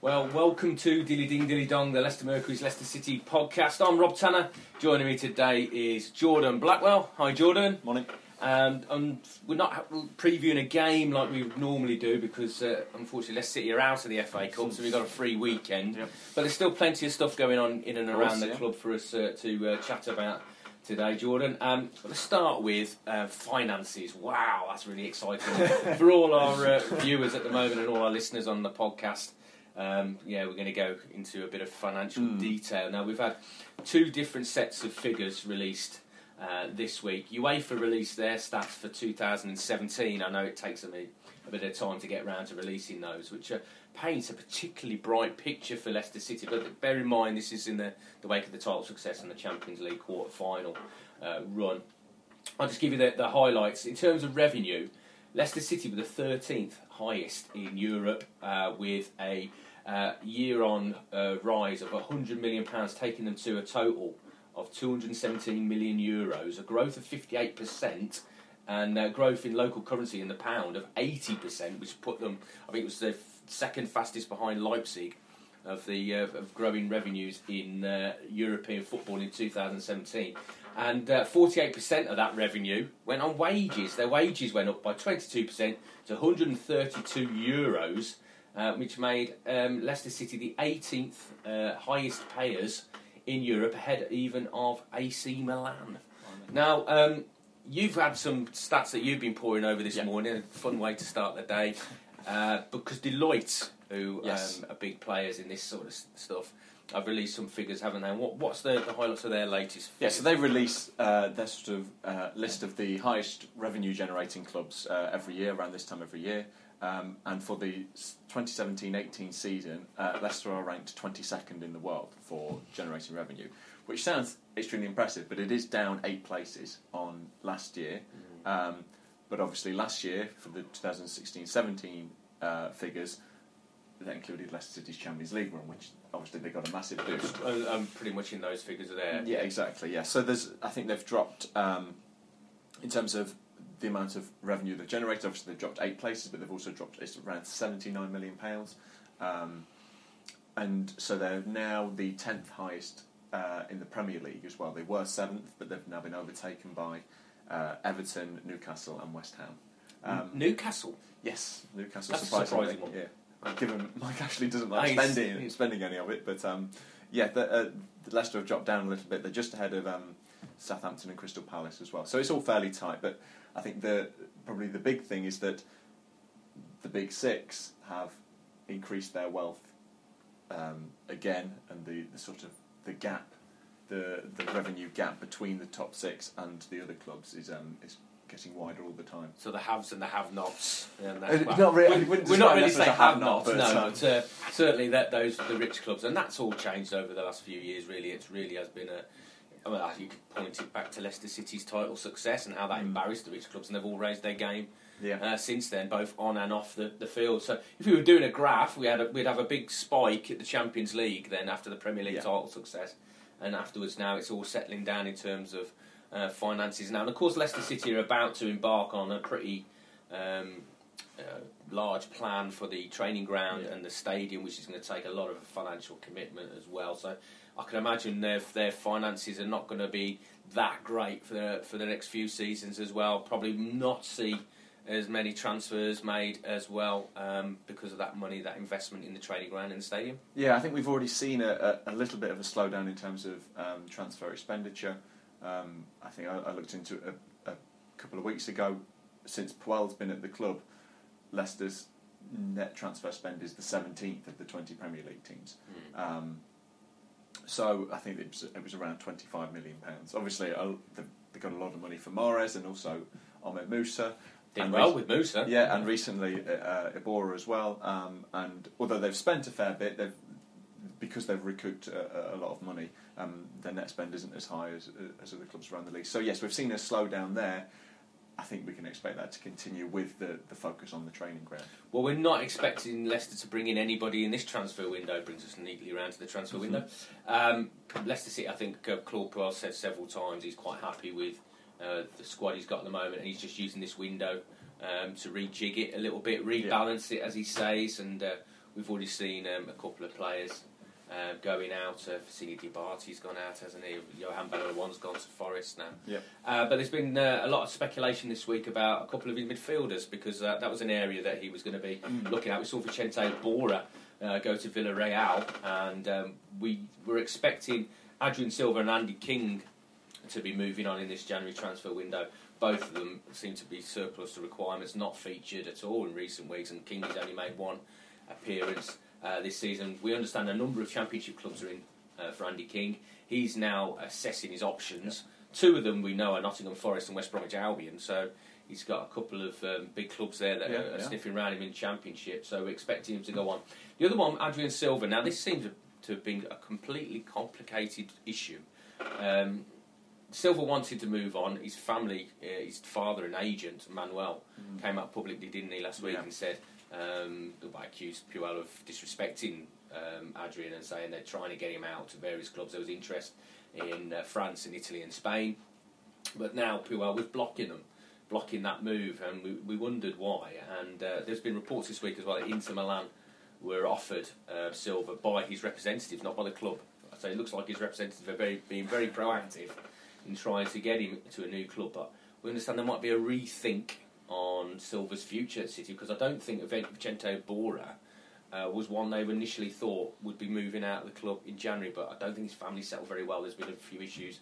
Well, welcome to Dilly Ding, Dilly Dong, the Leicester Mercury's Leicester City podcast. I'm Rob Tanner. Joining me today is Jordan Blackwell. Hi, Jordan. Morning. And we're not previewing a game like we would normally do because, unfortunately, Leicester City are out of the FA Cup, so we've got a free weekend. Yep. But there's still plenty of stuff going on in and around the club for us to chat about today, Jordan. Let's start with finances. Wow, that's really exciting for all our viewers at the moment and all our listeners on the podcast. We're going to go into a bit of financial detail. Now, we've had two different sets of figures released this week. UEFA released their stats for 2017. I know it takes them a bit of time to get around to releasing those, which paints a particularly bright picture for Leicester City. But bear in mind, this is in the wake of the title success and the Champions League quarter-final run. I'll just give you the highlights. In terms of revenue, Leicester City were the 13th highest in Europe with a year-on rise of £100 million, taking them to a total of €217 million, a growth of 58%, and growth in local currency in the pound of 80%, which put them, I think it was the second fastest behind Leipzig of growing revenues in European football in 2017. And 48% of that revenue went on wages. Their wages went up by 22% to €132, which made Leicester City the 18th highest payers in Europe, ahead even of AC Milan. Now, you've had some stats that you've been pouring over this morning, a fun way to start the day, because Deloitte, who are big players in this sort of stuff, have released some figures, haven't they? What's the highlights of their latest figures? Yeah, so they've released their sort of list of the highest revenue-generating clubs every year, around this time every year. And for the 2017-18 season, Leicester are ranked 22nd in the world for generating revenue, which sounds extremely impressive, but it is down 8 places on last year. But obviously last year, for the 2016-17 figures, that included Leicester City's Champions League run, which obviously they got a massive boost. I'm pretty much in those figures there. Yeah, exactly, yeah. So I think they've dropped, in terms of the amount of revenue they've generated, obviously they've dropped 8 places, but they've also dropped, it's around £79 million. And so they're now the 10th highest in the Premier League as well. They were 7th, but they've now been overtaken by Everton, Newcastle and West Ham. Newcastle? Yes, Newcastle. That's a surprising one. Yeah. Given Mike actually doesn't like spending any of it, but Leicester have dropped down a little bit. They're just ahead of Southampton and Crystal Palace as well, so it's all fairly tight. But I think probably the big thing is that the big six have increased their wealth again, and the sort of the gap, the revenue gap between the top six and the other clubs is getting wider all the time. So the haves and the have-nots. We're not really saying have-nots, no. But, certainly those the rich clubs, and that's all changed over the last few years, really. It really has been you could point it back to Leicester City's title success and how that embarrassed the rich clubs, and they've all raised their game since then, both on and off the field. So if we were doing a graph, we'd have a big spike at the Champions League then after the Premier League title success, and afterwards now it's all settling down in terms of finances now. And of course Leicester City are about to embark on a pretty large plan for the training ground and the stadium, which is going to take a lot of financial commitment as well, so I can imagine their finances are not going to be that great for the next few seasons as well. Probably not see as many transfers made as well because of that money, that investment in the training ground and the stadium. Yeah, I think we've already seen a little bit of a slowdown in terms of transfer expenditure. I think I looked into it a couple of weeks ago. Since Powell's been at the club, Leicester's net transfer spend is the 17th of the 20 Premier League teams. So I think it was around £25 million. Obviously, they got a lot of money for Mahrez and also Ahmed Moussa. Did well with Moussa. Yeah, and recently Iborra as well. And although they've spent a fair bit, because they've recouped a lot of money, their net spend isn't as high as other clubs around the league. So yes, we've seen a slowdown there. I think we can expect that to continue with the focus on the training ground. Well, we're not expecting Leicester to bring in anybody in this transfer window. It brings us neatly round to the transfer window. Leicester City, I think Claude Puel said several times he's quite happy with the squad he's got at the moment, and he's just using this window to rejig it a little bit, rebalance it, as he says, and we've already seen a couple of players going out. Vicente Iborra's gone out, hasn't he? Johan Balotelli's gone to Forest now. Yeah. But there's been a lot of speculation this week about a couple of his midfielders, because that was an area that he was going to be looking at. We saw Vicente Iborra go to Villarreal, and we were expecting Adrian Silva and Andy King to be moving on in this January transfer window. Both of them seem to be surplus to requirements, not featured at all in recent weeks, and King has only made one appearance this season. We understand a number of Championship clubs are in for Andy King. He's now assessing his options. Yeah. Two of them we know are Nottingham Forest and West Bromwich Albion, so he's got a couple of big clubs there that are sniffing around him in Championship, so we're expecting him to go on. The other one, Adrian Silva. Now, this seems to have been a completely complicated issue. Silva wanted to move on. His family, his father and agent, Manuel, came out publicly, didn't he, last week and said, I accused Puel of disrespecting Adrian and saying they're trying to get him out to various clubs. There was interest in France and Italy and Spain. But now Puel was blocking that move, and we wondered why. And there's been reports this week as well that Inter Milan were offered Silva by his representatives, not by the club. So it looks like his representatives are being very proactive in trying to get him to a new club. But we understand there might be a rethink on Silva's future at City, because I don't think Vicente Iborra was one they initially thought would be moving out of the club in January, but I don't think his family settled very well. There's been a few issues,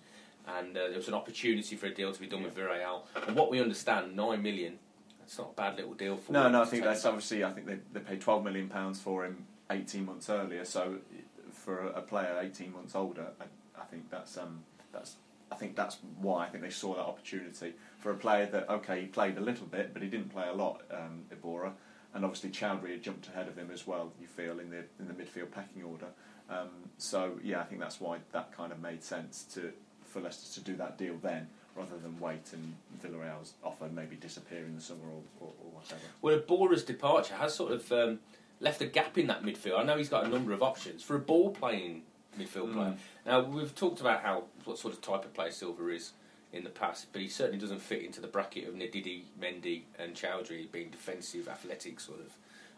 and there was an opportunity for a deal to be done with Villarreal. And what we understand, £9 million, that's not a bad little deal for him. No, I think that's obviously, I think they paid £12 million for him 18 months earlier, so for a player 18 months older, I think that's... I think that's why I think they saw that opportunity for a player that, okay, he played a little bit, but he didn't play a lot, Iborra, and obviously Chowdhury had jumped ahead of him as well, you feel, in the midfield packing order. I think that's why that kind of made sense for Leicester to do that deal then, rather than wait and Villarreal's offer maybe disappear in the summer or whatever. Well, Iborra's departure has sort of left a gap in that midfield. I know he's got a number of options. For a ball-playing midfield player. Now, we've talked about what sort of type of player Silva is in the past, but he certainly doesn't fit into the bracket of Ndidi, Mendy and Chowdhury being defensive, athletic sort of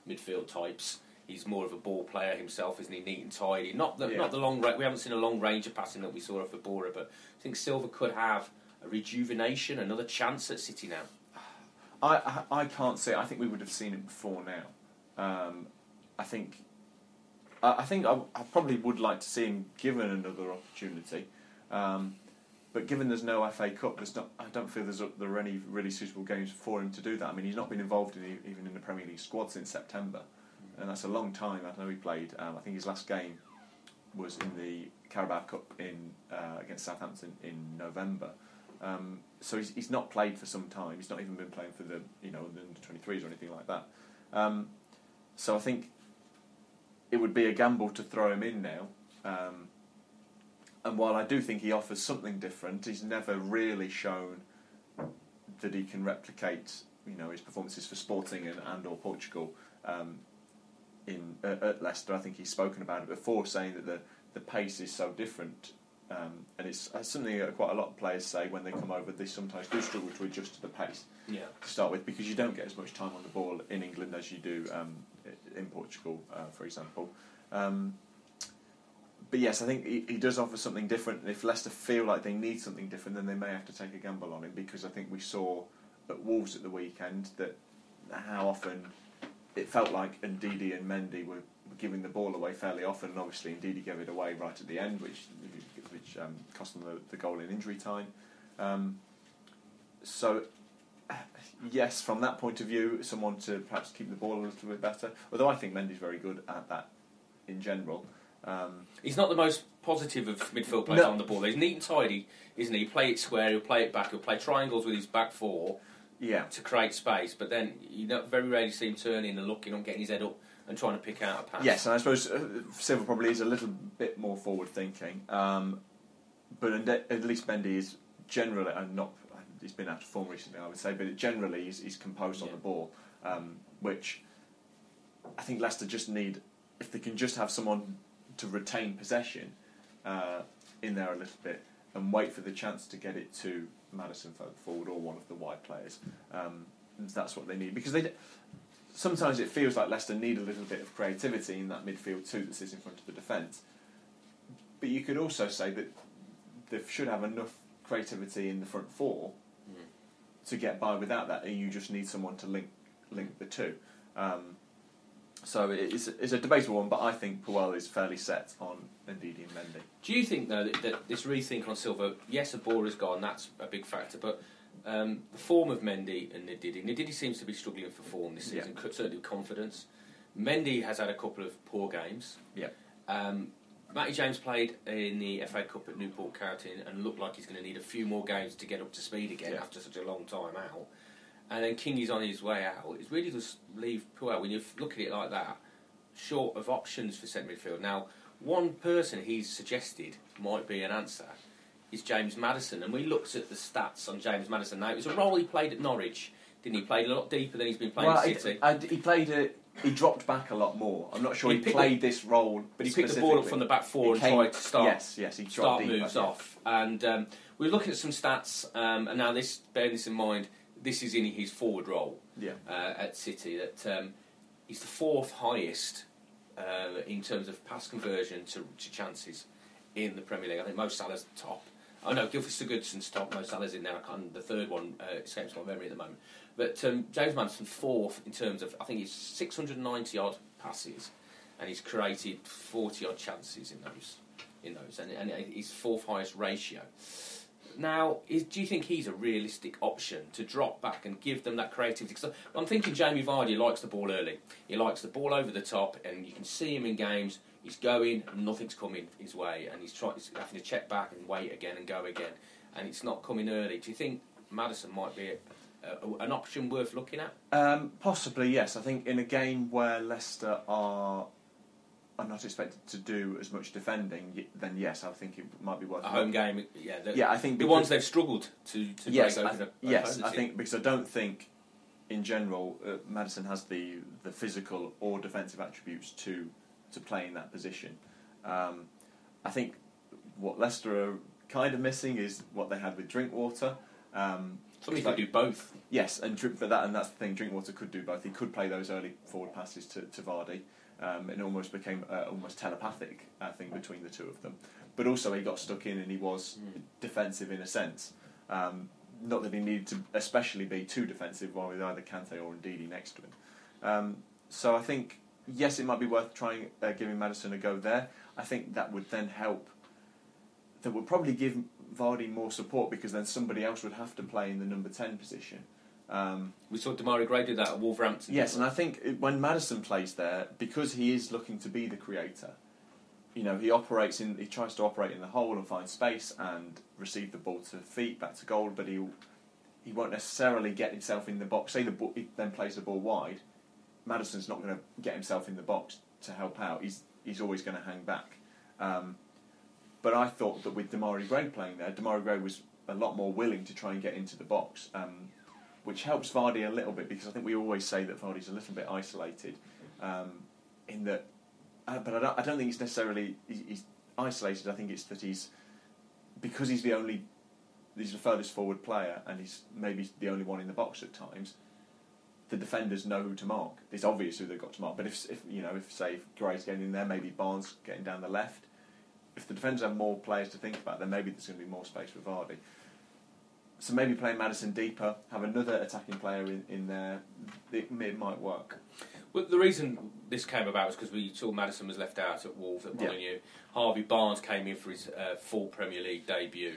midfield types. He's more of a ball player himself, isn't he? Neat and tidy. Not the long range. We haven't seen a long range of passing that we saw of Iborra, but I think Silva could have a rejuvenation, another chance at City now. I can't say. I think we would have seen it before now. I probably would like to see him given another opportunity, but given there's no FA Cup, I don't feel there are any really suitable games for him to do that. I mean, he's not been involved even in the Premier League squad since September, and that's a long time. I know he played. I think his last game was in the Carabao Cup against Southampton in November. So he's not played for some time. He's not even been playing for the under-23s or anything like that. So I think it would be a gamble to throw him in now. And while I do think he offers something different, he's never really shown that he can replicate, his performances for Sporting and or Portugal at Leicester. I think he's spoken about it before, saying that the pace is so different. And it's something that quite a lot of players say when they come over, they sometimes do struggle to adjust to the pace to start with, because you don't get as much time on the ball in England as you do in Portugal, for example. But yes, I think he does offer something different, and if Leicester feel like they need something different, then they may have to take a gamble on him, because I think we saw at Wolves at the weekend that how often it felt like Ndidi and Mendy were giving the ball away fairly often, and obviously Ndidi gave it away right at the end, which cost them the goal in injury time. Yes, from that point of view, someone to perhaps keep the ball a little bit better, although I think Mendy's very good at that in general. He's not the most positive of midfield players on the ball. He's neat and tidy, isn't he? He'll play it square, he'll play it back, he'll play triangles with his back four. yeah, to create space, but then you very rarely see him turning and looking and getting his head up and trying to pick out a pass. Yes, and I suppose Silva probably is a little bit more forward thinking, but at least Mendy is generally, and not, he's been out of form recently, I would say, but generally he's composed on the ball, which I think Leicester just need, if they can just have someone to retain possession in there a little bit and wait for the chance to get it to Maddison forward or one of the wide players. That's what they need, because sometimes it feels like Leicester need a little bit of creativity in that midfield too that sits in front of the defence. But you could also say that they should have enough creativity in the front four to get by without that, and you just need someone to link the two. So it's a debatable one, but I think Powell is fairly set on Ndidi and Mendy. Do you think, though, that this rethink on Silva, yes, Iborra's gone, that's a big factor, but the form of Mendy and Ndidi seems to be struggling for form this season, certainly with confidence. Mendy has had a couple of poor games. Yeah. Matty James played in the FA Cup at Newport County and looked like he's going to need a few more games to get up to speed again after such a long time out. And then King is on his way out. It really does leave Powell, when you look at it like that, short of options for centre midfield. Now, one person he's suggested might be an answer is James Maddison. And we looked at the stats on James Maddison. Now, it was a role he played at Norwich, didn't he? Played a lot deeper than he's been playing at City. He played it. He dropped back a lot more. I'm not sure he played this role, but he picked the ball up from the back four and tried to start. Yes, he dropped start moves off. And we were looking at some stats, and now this, bearing this in mind, this is in his forward role at City. That he's the fourth highest in terms of pass conversion to chances in the Premier League. I think Mo Salah's top. Oh no, Gylfi Sigurdsson's top. Mo Salah's in there. The third one escapes my memory at the moment. But James Maddison fourth in terms of, I think it's 690 odd passes, and he's created 40 odd chances in those, and he's fourth highest ratio. Now, do you think he's a realistic option to drop back and give them that creativity? Because I'm thinking Jamie Vardy likes the ball early. He likes the ball over the top, and you can see him in games. He's going, and nothing's coming his way, and he's having to check back and wait again and go again, and it's not coming early. Do you think Maddison might be an option worth looking at? Possibly, yes. I think in a game where Leicester are not expected to do as much defending, then yes, I think it might be worth a home game. Yeah, I think the ones they've struggled to break open. Yes, I think, because I don't think, in general, Maddison has the physical or defensive attributes to play in that position. I think what Leicester are kind of missing is what they had with Drinkwater. Somebody could do both. Yes, and for that, and that's the thing. Drinkwater could do both. He could play those early forward passes to Vardy. It almost became almost telepathic, I think, between the two of them. But also he got stuck in and he was defensive in a sense. Not that he needed to especially be too defensive with either Kante or Ndidi next to him. So I think, yes, it might be worth trying giving Maddison a go there. I think that would then help. That would probably give Vardy more support, because then somebody else would have to play in the number 10 position. We saw Demarai Gray do that at Wolverhampton. Yes, and I think when Maddison plays there, because he is looking to be the creator, he tries to operate in the hole and find space and receive the ball to feet back to goal, but he won't necessarily get himself in the box. Say he then plays the ball wide, Maddison's not going to get himself in the box to help out. He's always going to hang back. But I thought that with Demarai Gray playing there, Demarai Gray was a lot more willing to try and get into the box. Which helps Vardy a little bit, because I think we always say that Vardy's a little bit isolated, in that. But I don't think it's necessarily he's isolated. I think it's that he's the furthest forward player, and he's maybe the only one in the box at times. The defenders know who to mark. It's obvious who they've got to mark. But if Gray's getting in there, maybe Barnes getting down the left. If the defenders have more players to think about, then maybe there's going to be more space for Vardy. So maybe play Maddison deeper, have another attacking player in there. It might work. Well, the reason this came about is because we saw Maddison was left out at Wolves at Molyneux. Yeah. Harvey Barnes came in for his full Premier League debut.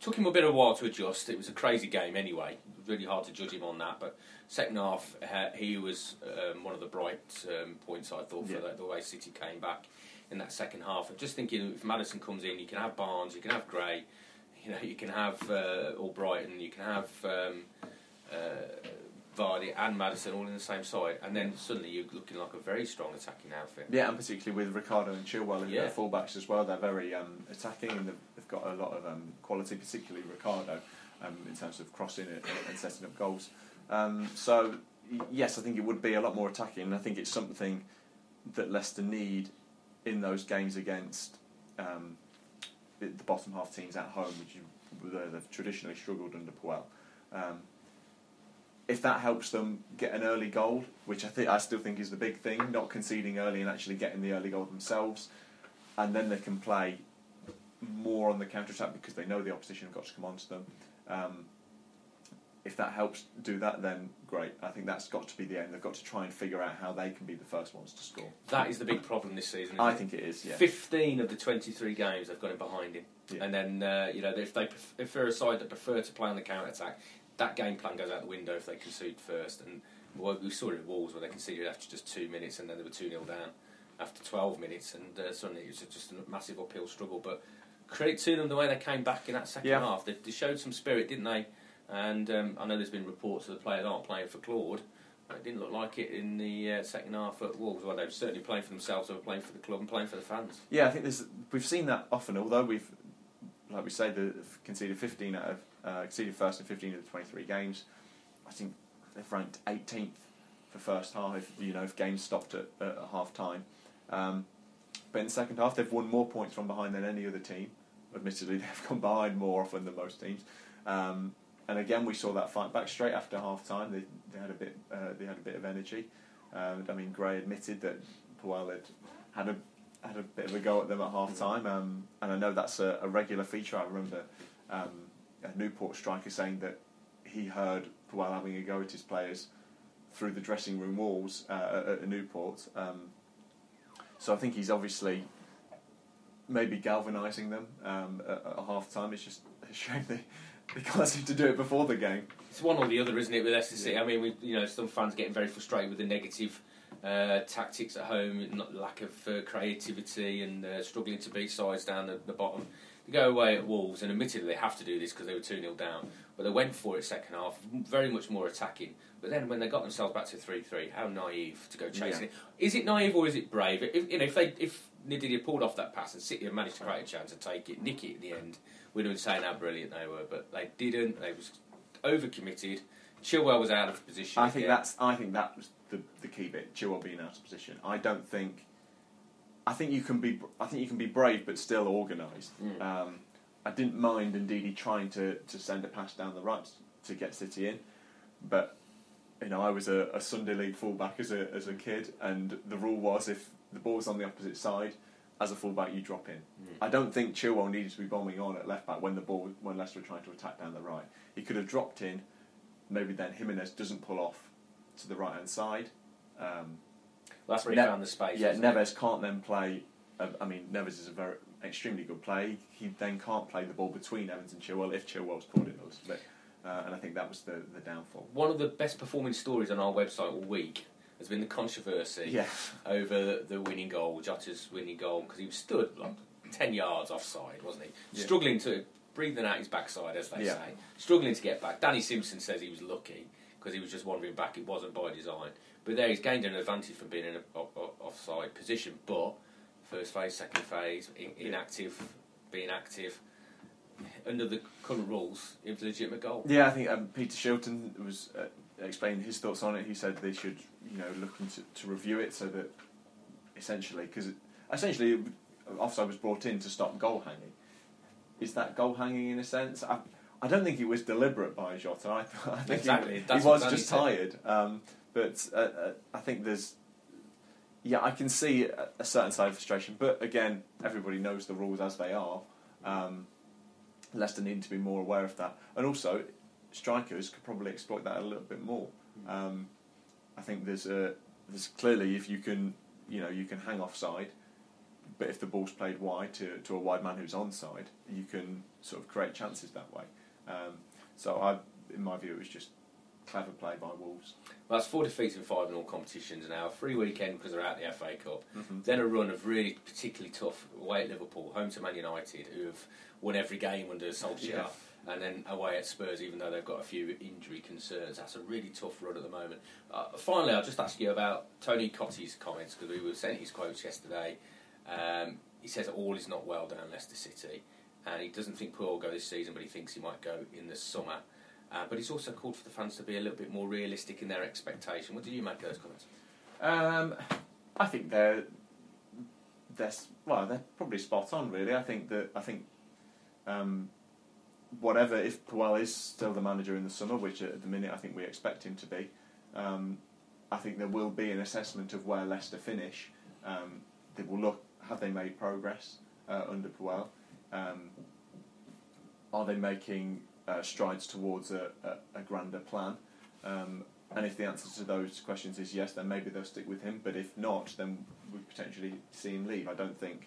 Took him a bit of a while to adjust. It was a crazy game anyway. Really hard to judge him on that. But second half, he was one of the bright points, I thought, for the way City came back in that second half. I'm just thinking, if Maddison comes in, you can have Barnes, you can have Gray, you can have Albrighton, you can have Vardy and Maddison all in the same side, and then suddenly you're looking like a very strong attacking outfit. Yeah, and particularly with Ricardo and Chilwell in their fullbacks as well, they're very attacking, and they've got a lot of quality, particularly Ricardo, in terms of crossing it and setting up goals. So yes, I think it would be a lot more attacking, and I think it's something that Leicester need in those games against the bottom half teams at home, they've traditionally struggled under Powell. If that helps them get an early goal, which I still think is the big thing, not conceding early and actually getting the early goal themselves, and then they can play more on the counter-attack because they know the opposition have got to come onto them. If that helps do that, then great. I think that's got to be the aim. They've got to try and figure out how they can be the first ones to score. That is the big problem this season, isn't it? I think it is, yeah. 15 of the 23 games they've got him behind him. Yeah. And then, if they're a side that prefer to play on the counter-attack, that game plan goes out the window if they concede first. And well, we saw it at Wolves where they conceded after just 2 minutes, and then they were 2-0 down after 12 minutes, and suddenly it was just a massive uphill struggle. But credit to them the way they came back in that second half. They showed some spirit, didn't they? And I know there's been reports of the players aren't playing for Claude. It didn't look like it in the second half at Wolves. Well, they were certainly playing for themselves, they were playing for the club and playing for the fans. Yeah, I think we've seen that often, although we've, like we say, conceded 15 out of exceeded first in 15 of the 23 games. I think they've ranked 18th for first half. If games stopped at half time, but in the second half they've won more points from behind than any other team. Admittedly, they've gone behind more often than most teams. And again, we saw that fight back straight after half time. They had a bit of energy. Gray admitted that Powell had a bit of a go at them at half time. And I know that's a regular feature. I remember. A Newport striker saying that he heard Powell having a go at his players through the dressing room walls at Newport. So I think he's obviously maybe galvanising them at half-time. It's just a shame they can't seem to do it before the game. It's one or the other, isn't it, with Leicester City? Yeah. I mean, some fans getting very frustrated with the negative tactics at home, lack of creativity and struggling to beat sides down the bottom. They go away at Wolves, and admittedly they have to do this because they were 2-0 down, but they went for it second half, very much more attacking. But then when they got themselves back to 3-3, how naive to go chasing it. Is it naive or is it brave? If Ndidi had pulled off that pass and City had managed to create a chance and take it, nick it at the end, we'd have been saying how brilliant they were, but they didn't. They was overcommitted. Chilwell was out of position. I think that was the key bit. Chilwell being out of position. I think you can be brave, but still organised. I didn't mind Ndidi trying to send a pass down the right to get City in, but I was a Sunday league fullback as a kid, and the rule was if the ball's on the opposite side, as a fullback you drop in. I don't think Chilwell needed to be bombing on at left back when Leicester were trying to attack down the right. He could have dropped in, maybe then Jimenez doesn't pull off to the right hand side. That's where he found the space. Yeah, Neves can't then play. Neves is a very extremely good player. He then can't play the ball between Evans and Chilwell if Chilwell's pulled it a little bit, and I think that was the downfall. One of the best performing stories on our website all week has been the controversy over the winning goal, Jota's winning goal, because he stood like 10 yards offside, wasn't he? Yeah. Struggling to breathing out his backside, as they say, struggling to get back. Danny Simpson says he was lucky because he was just wandering back. It wasn't by design. But there he's gained an advantage from being in an offside position. But first phase, second phase, inactive, being active. Under the current rules, it was a legitimate goal. Yeah, I think Peter Shilton was explaining his thoughts on it. He said they should, look to review it so that essentially offside was brought in to stop goal hanging. Is that goal hanging in a sense? I don't think it was deliberate by Jota. I think he was just tired. But I think I can see a certain side of frustration. But again, everybody knows the rules as they are. Leicester need to be more aware of that. And also, strikers could probably exploit that a little bit more. I think there's clearly, if you can, you can hang offside, but if the ball's played wide to a wide man who's onside, you can sort of create chances that way. In my view, it was just clever play by Wolves. Well, that's 4 defeats in 5 in all competitions now. A free weekend because they're out the FA Cup. Then a run of really particularly tough away at Liverpool, home to Man United, who have won every game under Solskjaer. and then away at Spurs, even though they've got a few injury concerns. That's a really tough run at the moment. Finally, I'll just ask you about Tony Cotty's comments, because we were sent his quotes yesterday. He says all is not well down Leicester City, and he doesn't think Powell will go this season, but he thinks he might go in the summer. But he's also called for the fans to be a little bit more realistic in their expectation. What do you make of those comments? I think they're probably spot on, really. I think whatever, if Powell is still the manager in the summer, which at the minute I think we expect him to be, I think there will be an assessment of where Leicester finish. They will look, have they made progress under Powell? Are they making strides towards a grander plan? And if the answer to those questions is yes, then maybe they'll stick with him. But if not, then we potentially see him leave. I think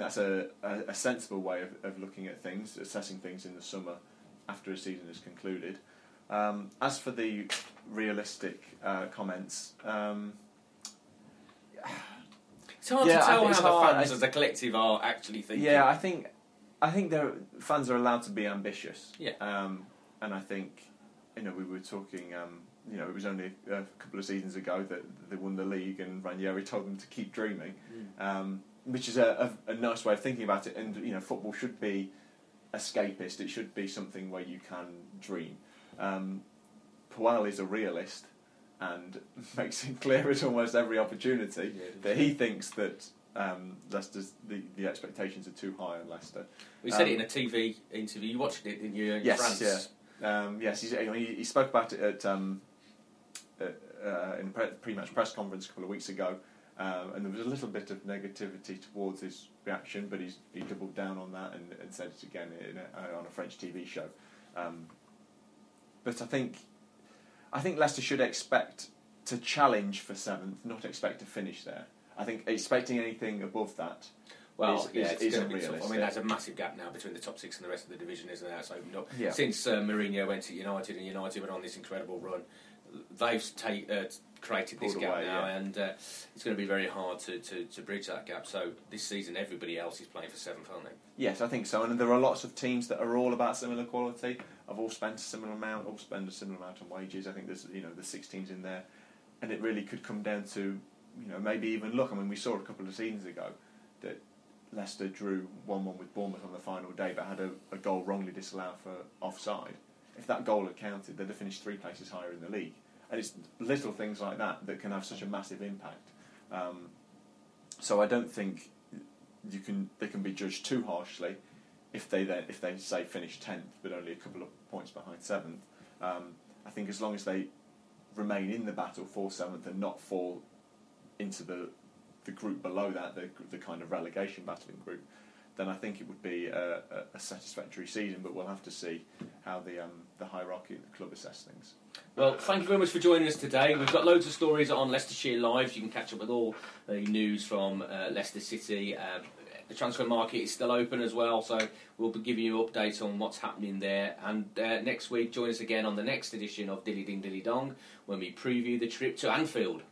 that's a sensible way of looking at things, assessing things in the summer after a season is concluded. As for the realistic comments, it's hard to tell how the fans as a collective are actually thinking. Yeah, I think fans are allowed to be ambitious. Yeah, and I think, you know, we were talking. It was only a couple of seasons ago that they won the league, and Ranieri told them to keep dreaming, which is a nice way of thinking about it. And football should be escapist; it should be something where you can dream. Powell is a realist, and makes it clear at almost every opportunity that he thinks that Leicester's the expectations are too high on Leicester. We said it in a TV interview. You watched it, didn't you? In France. Yeah. Yes, he spoke about it in a pre-match press conference a couple of weeks ago, and there was a little bit of negativity towards his reaction, but he doubled down on that and said it again on a French TV show. But I think Leicester should expect to challenge for 7th, not expect to finish there. I think expecting anything above that. It's going to be tough. I mean, there's a massive gap now between the top 6 and the rest of the division, isn't there? It's opened up. Yeah. Since Mourinho went to United, and United went on this incredible run, they've created this gap now, and it's going to be very hard to bridge that gap. So this season, everybody else is playing for 7th, aren't they? Yes, I think so. And there are lots of teams that are all about similar quality. I've all spent a similar amount, all spend a similar amount on wages. I think there's the 6 teams in there, and it really could come down to maybe even look. I mean, we saw a couple of seasons ago that Leicester drew 1-1 with Bournemouth on the final day, but had a goal wrongly disallowed for offside. If that goal had counted, they'd have finished 3 places higher in the league. And it's little things like that that can have such a massive impact. So I don't think they can be judged too harshly if they say finish 10th but only a couple of points behind 7th. I think as long as they remain in the battle for 7th and not fall into the group below that, the kind of relegation battling group, then I think it would be a satisfactory season. But we'll have to see how the hierarchy of the club assess things. Well, thank you very much for joining us today. We've got loads of stories on Leicestershire Live. You can catch up with all the news from Leicester City. The transfer market is still open as well, so we'll be giving you updates on what's happening there. And next week, join us again on the next edition of Dilly Ding Dilly Dong, when we preview the trip to Anfield.